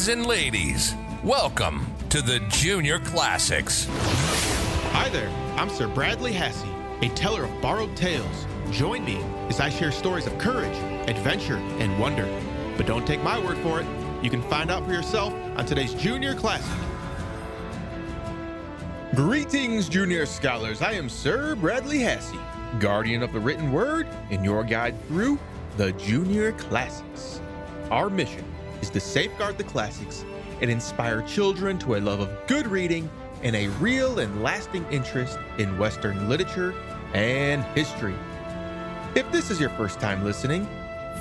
Lords and ladies, welcome to the Junior Classics. Hi there, I'm Sir Bradley Hasse, a teller of borrowed tales. Join me as I share stories of courage, adventure, and wonder. But don't take my word for it. You can find out for yourself on today's Junior Classic. Greetings, Junior Scholars. I am Sir Bradley Hasse, guardian of the written word and your guide through the Junior Classics. Our mission is to safeguard the classics and inspire children to a love of good reading and a real and lasting interest in Western literature and history. If this is your first time listening,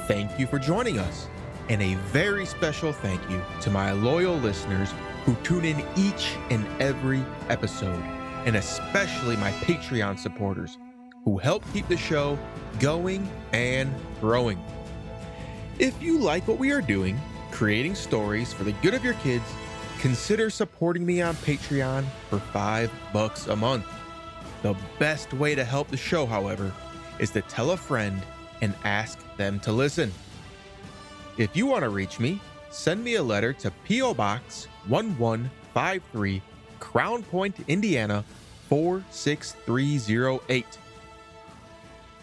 thank you for joining us. And a very special thank you to my loyal listeners who tune in each and every episode, and especially my Patreon supporters who help keep the show going and growing. If you like what we are doing, creating stories for the good of your kids, consider supporting me on Patreon for $5 a month. The best way to help the show, however, is to tell a friend and ask them to listen. If you want to reach me, send me a letter to P.O. Box 1153, Crown Point, Indiana 46308.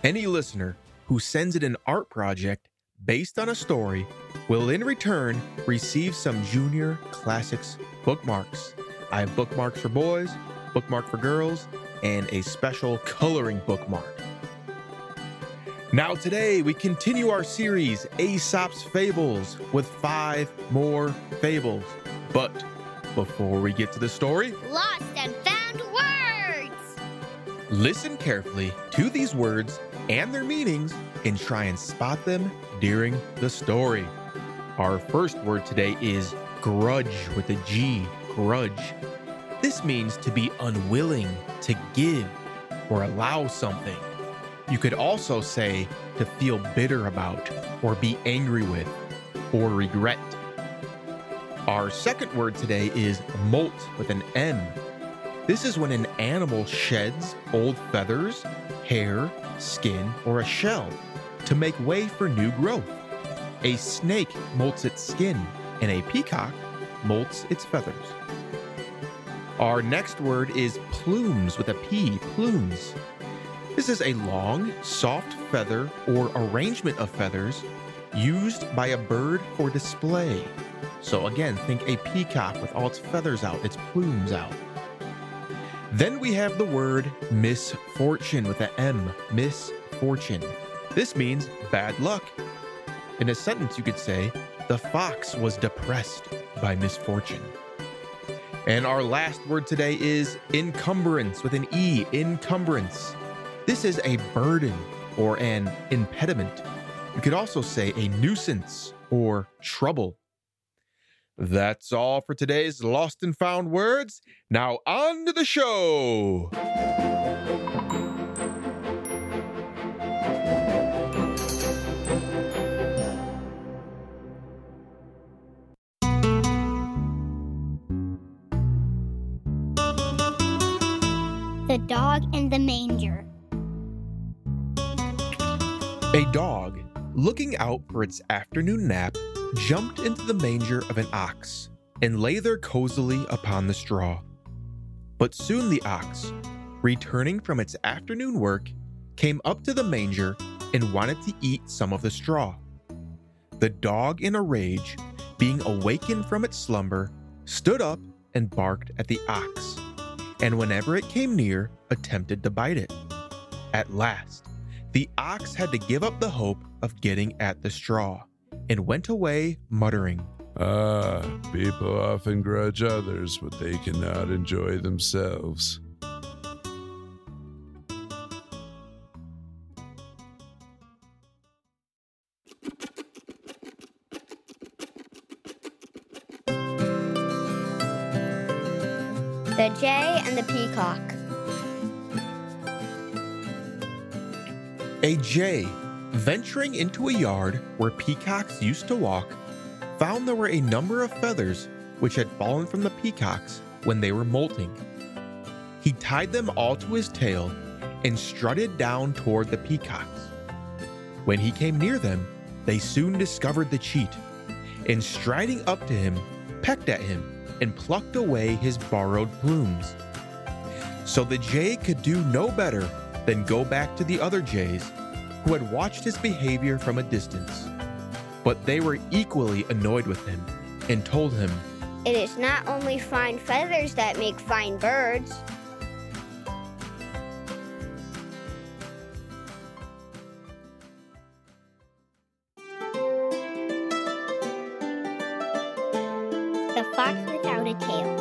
Any listener who sends in an art project based on a story will in return receive some Junior Classics bookmarks. I have bookmarks for boys, bookmark for girls, and a special coloring bookmark. Now today, we continue our series, Aesop's Fables, with 5 more fables. But before we get to the story... Lost and found words! Listen carefully to these words and their meanings and try and spot them during the story. Our first word today is grudge, with a G, grudge. This means to be unwilling to give or allow something. You could also say to feel bitter about, or be angry with, or regret. Our second word today is molt, with an M. This is when an animal sheds old feathers, hair, skin, or a shell to make way for new growth. A snake molts its skin, and a peacock molts its feathers. Our next word is plumes, with a P, plumes. This is a long, soft feather or arrangement of feathers used by a bird for display. So again, think a peacock with all its feathers out, its plumes out. Then we have the word misfortune, with an M, misfortune. This means bad luck. In a sentence, you could say, the fox was depressed by misfortune. And our last word today is encumbrance, with an E, encumbrance. This is a burden or an impediment. You could also say a nuisance or trouble. That's all for today's Lost and Found Words. Now on to the show. The Dog and the Manger. A dog, looking out for its afternoon nap, jumped into the manger of an ox and lay there cozily upon the straw. But soon the ox, returning from its afternoon work, came up to the manger and wanted to eat some of the straw. The dog, in a rage, being awakened from its slumber, stood up and barked at the ox, and whenever it came near, attempted to bite it. At last, the ox had to give up the hope of getting at the straw and went away muttering, "People often grudge others what they cannot enjoy themselves." The Jay and the Peacock. A jay, venturing into a yard where peacocks used to walk, found there were a number of feathers which had fallen from the peacocks when they were molting. He tied them all to his tail and strutted down toward the peacocks. When he came near them, they soon discovered the cheat, and striding up to him, pecked at him and plucked away his borrowed plumes. So the jay could do no better than go back to the other jays, who had watched his behavior from a distance. But they were equally annoyed with him and told him, "It is not only fine feathers that make fine birds." The Fox Without a Tail.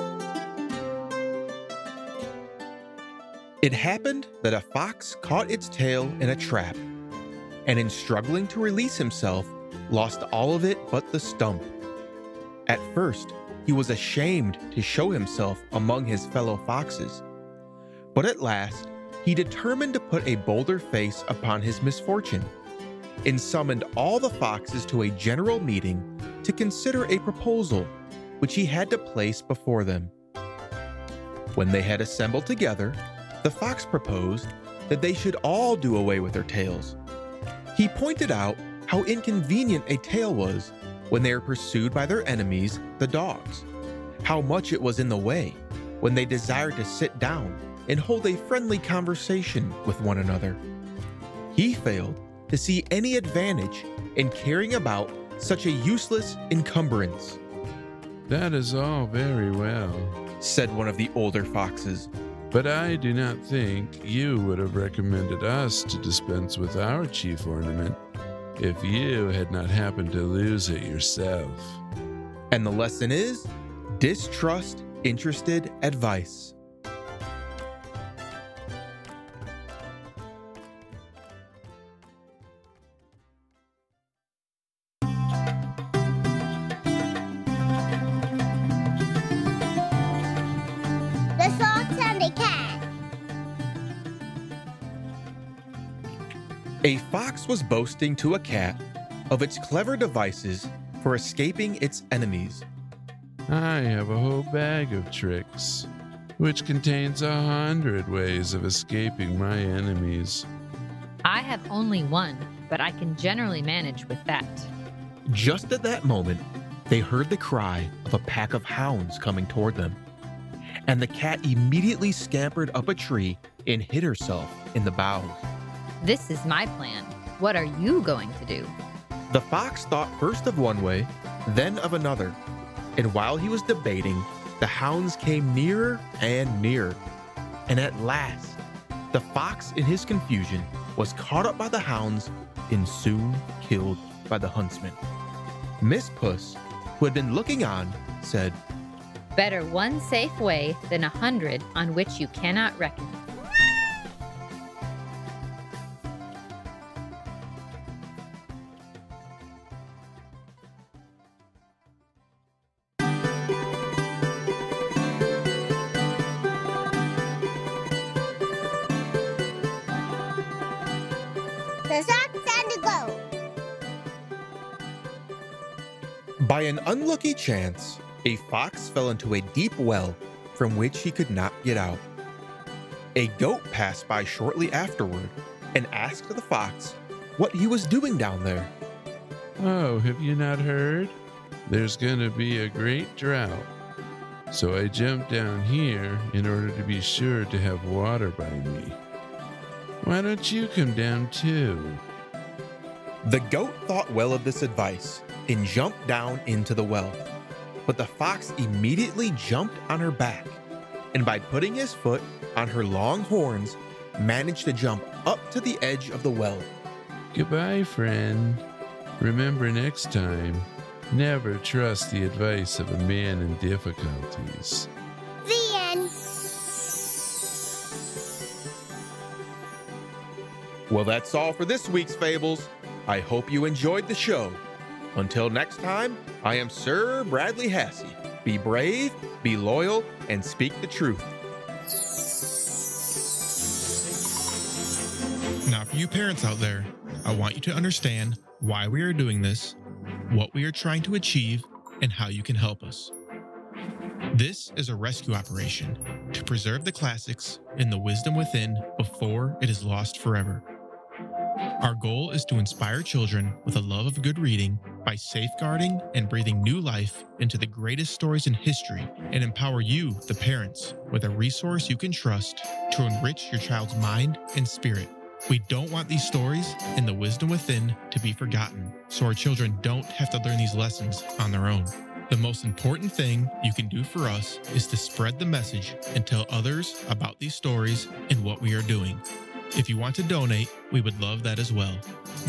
It happened that a fox caught its tail in a trap, and in struggling to release himself, lost all of it but the stump. At first, he was ashamed to show himself among his fellow foxes, but at last he determined to put a bolder face upon his misfortune, and summoned all the foxes to a general meeting to consider a proposal which he had to place before them. When they had assembled together, the fox proposed that they should all do away with their tails. He pointed out how inconvenient a tail was when they were pursued by their enemies, the dogs, how much it was in the way when they desired to sit down and hold a friendly conversation with one another. He failed to see any advantage in carrying about such a useless encumbrance. "That is all very well," said one of the older foxes, "but I do not think you would have recommended us to dispense with our chief ornament if you had not happened to lose it yourself." And the lesson is, distrust interested advice. The Fox and the Cat. A fox was boasting to a cat of its clever devices for escaping its enemies. "I have a whole bag of tricks, which contains 100 ways of escaping my enemies." "I have only one, but I can generally manage with that." Just at that moment, they heard the cry of a pack of hounds coming toward them, and the cat immediately scampered up a tree and hid herself in the boughs. "This is my plan. What are you going to do?" The fox thought first of one way, then of another, and while he was debating, the hounds came nearer and nearer. And at last, the fox, in his confusion, was caught up by the hounds and soon killed by the huntsman. Miss Puss, who had been looking on, said, "Better one safe way than 100 on which you cannot reckon." By an unlucky chance, a fox fell into a deep well from which he could not get out. A goat passed by shortly afterward and asked the fox what he was doing down there. "Oh, have you not heard? There's going to be a great drought. So I jumped down here in order to be sure to have water by me. Why don't you come down too?" The goat thought well of this advice and jumped down into the well. But the fox immediately jumped on her back, and by putting his foot on her long horns, managed to jump up to the edge of the well. "Goodbye, friend. Remember next time, never trust the advice of a man in difficulties." The end. Well, that's all for this week's Fables. I hope you enjoyed the show. Until next time, I am Sir Bradley Hasse. Be brave, be loyal, and speak the truth. Now, for you parents out there, I want you to understand why we are doing this, what we are trying to achieve, and how you can help us. This is a rescue operation to preserve the classics and the wisdom within before it is lost forever. Our goal is to inspire children with a love of good reading by safeguarding and breathing new life into the greatest stories in history, and empower you, the parents, with a resource you can trust to enrich your child's mind and spirit. We don't want these stories and the wisdom within to be forgotten, so our children don't have to learn these lessons on their own. The most important thing you can do for us is to spread the message and tell others about these stories and what we are doing. If you want to donate, we would love that as well.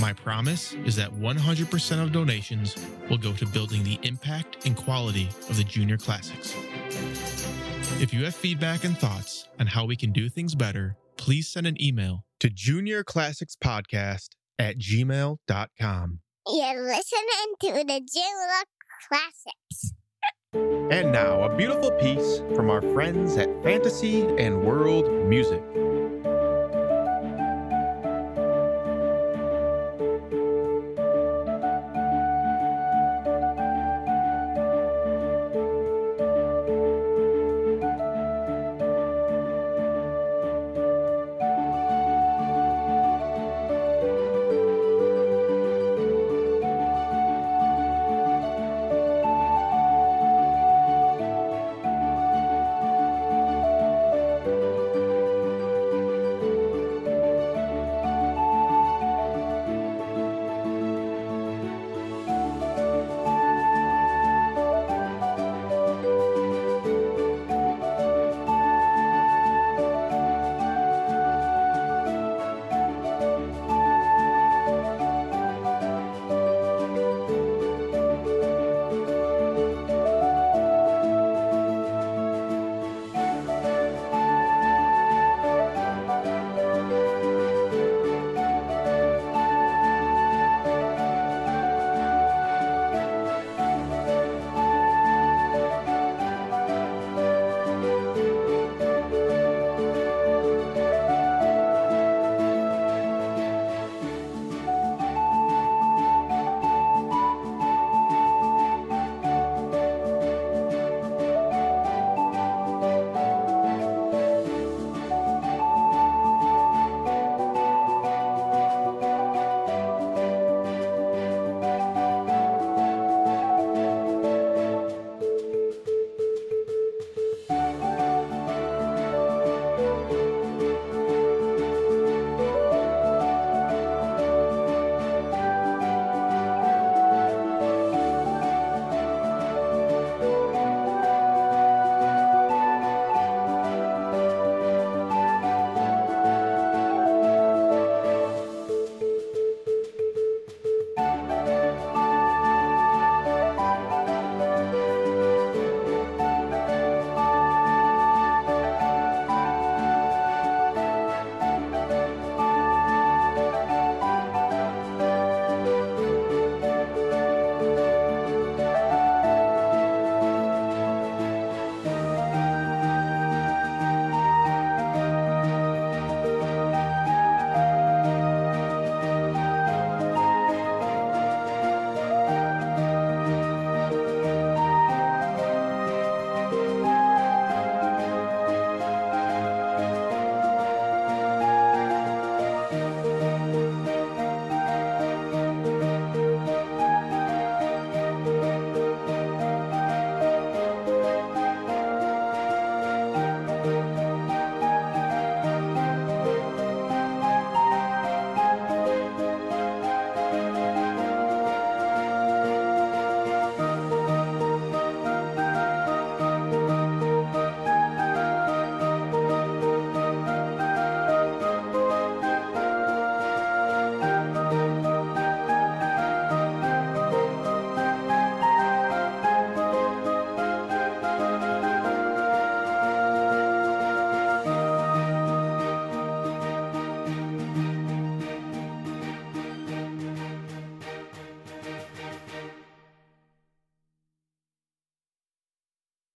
My promise is that 100% of donations will go to building the impact and quality of the Junior Classics. If you have feedback and thoughts on how we can do things better, please send an email to juniorclassicspodcast@gmail.com. You're listening to the Junior Classics. And now, a beautiful piece from our friends at Fantasy and World Music.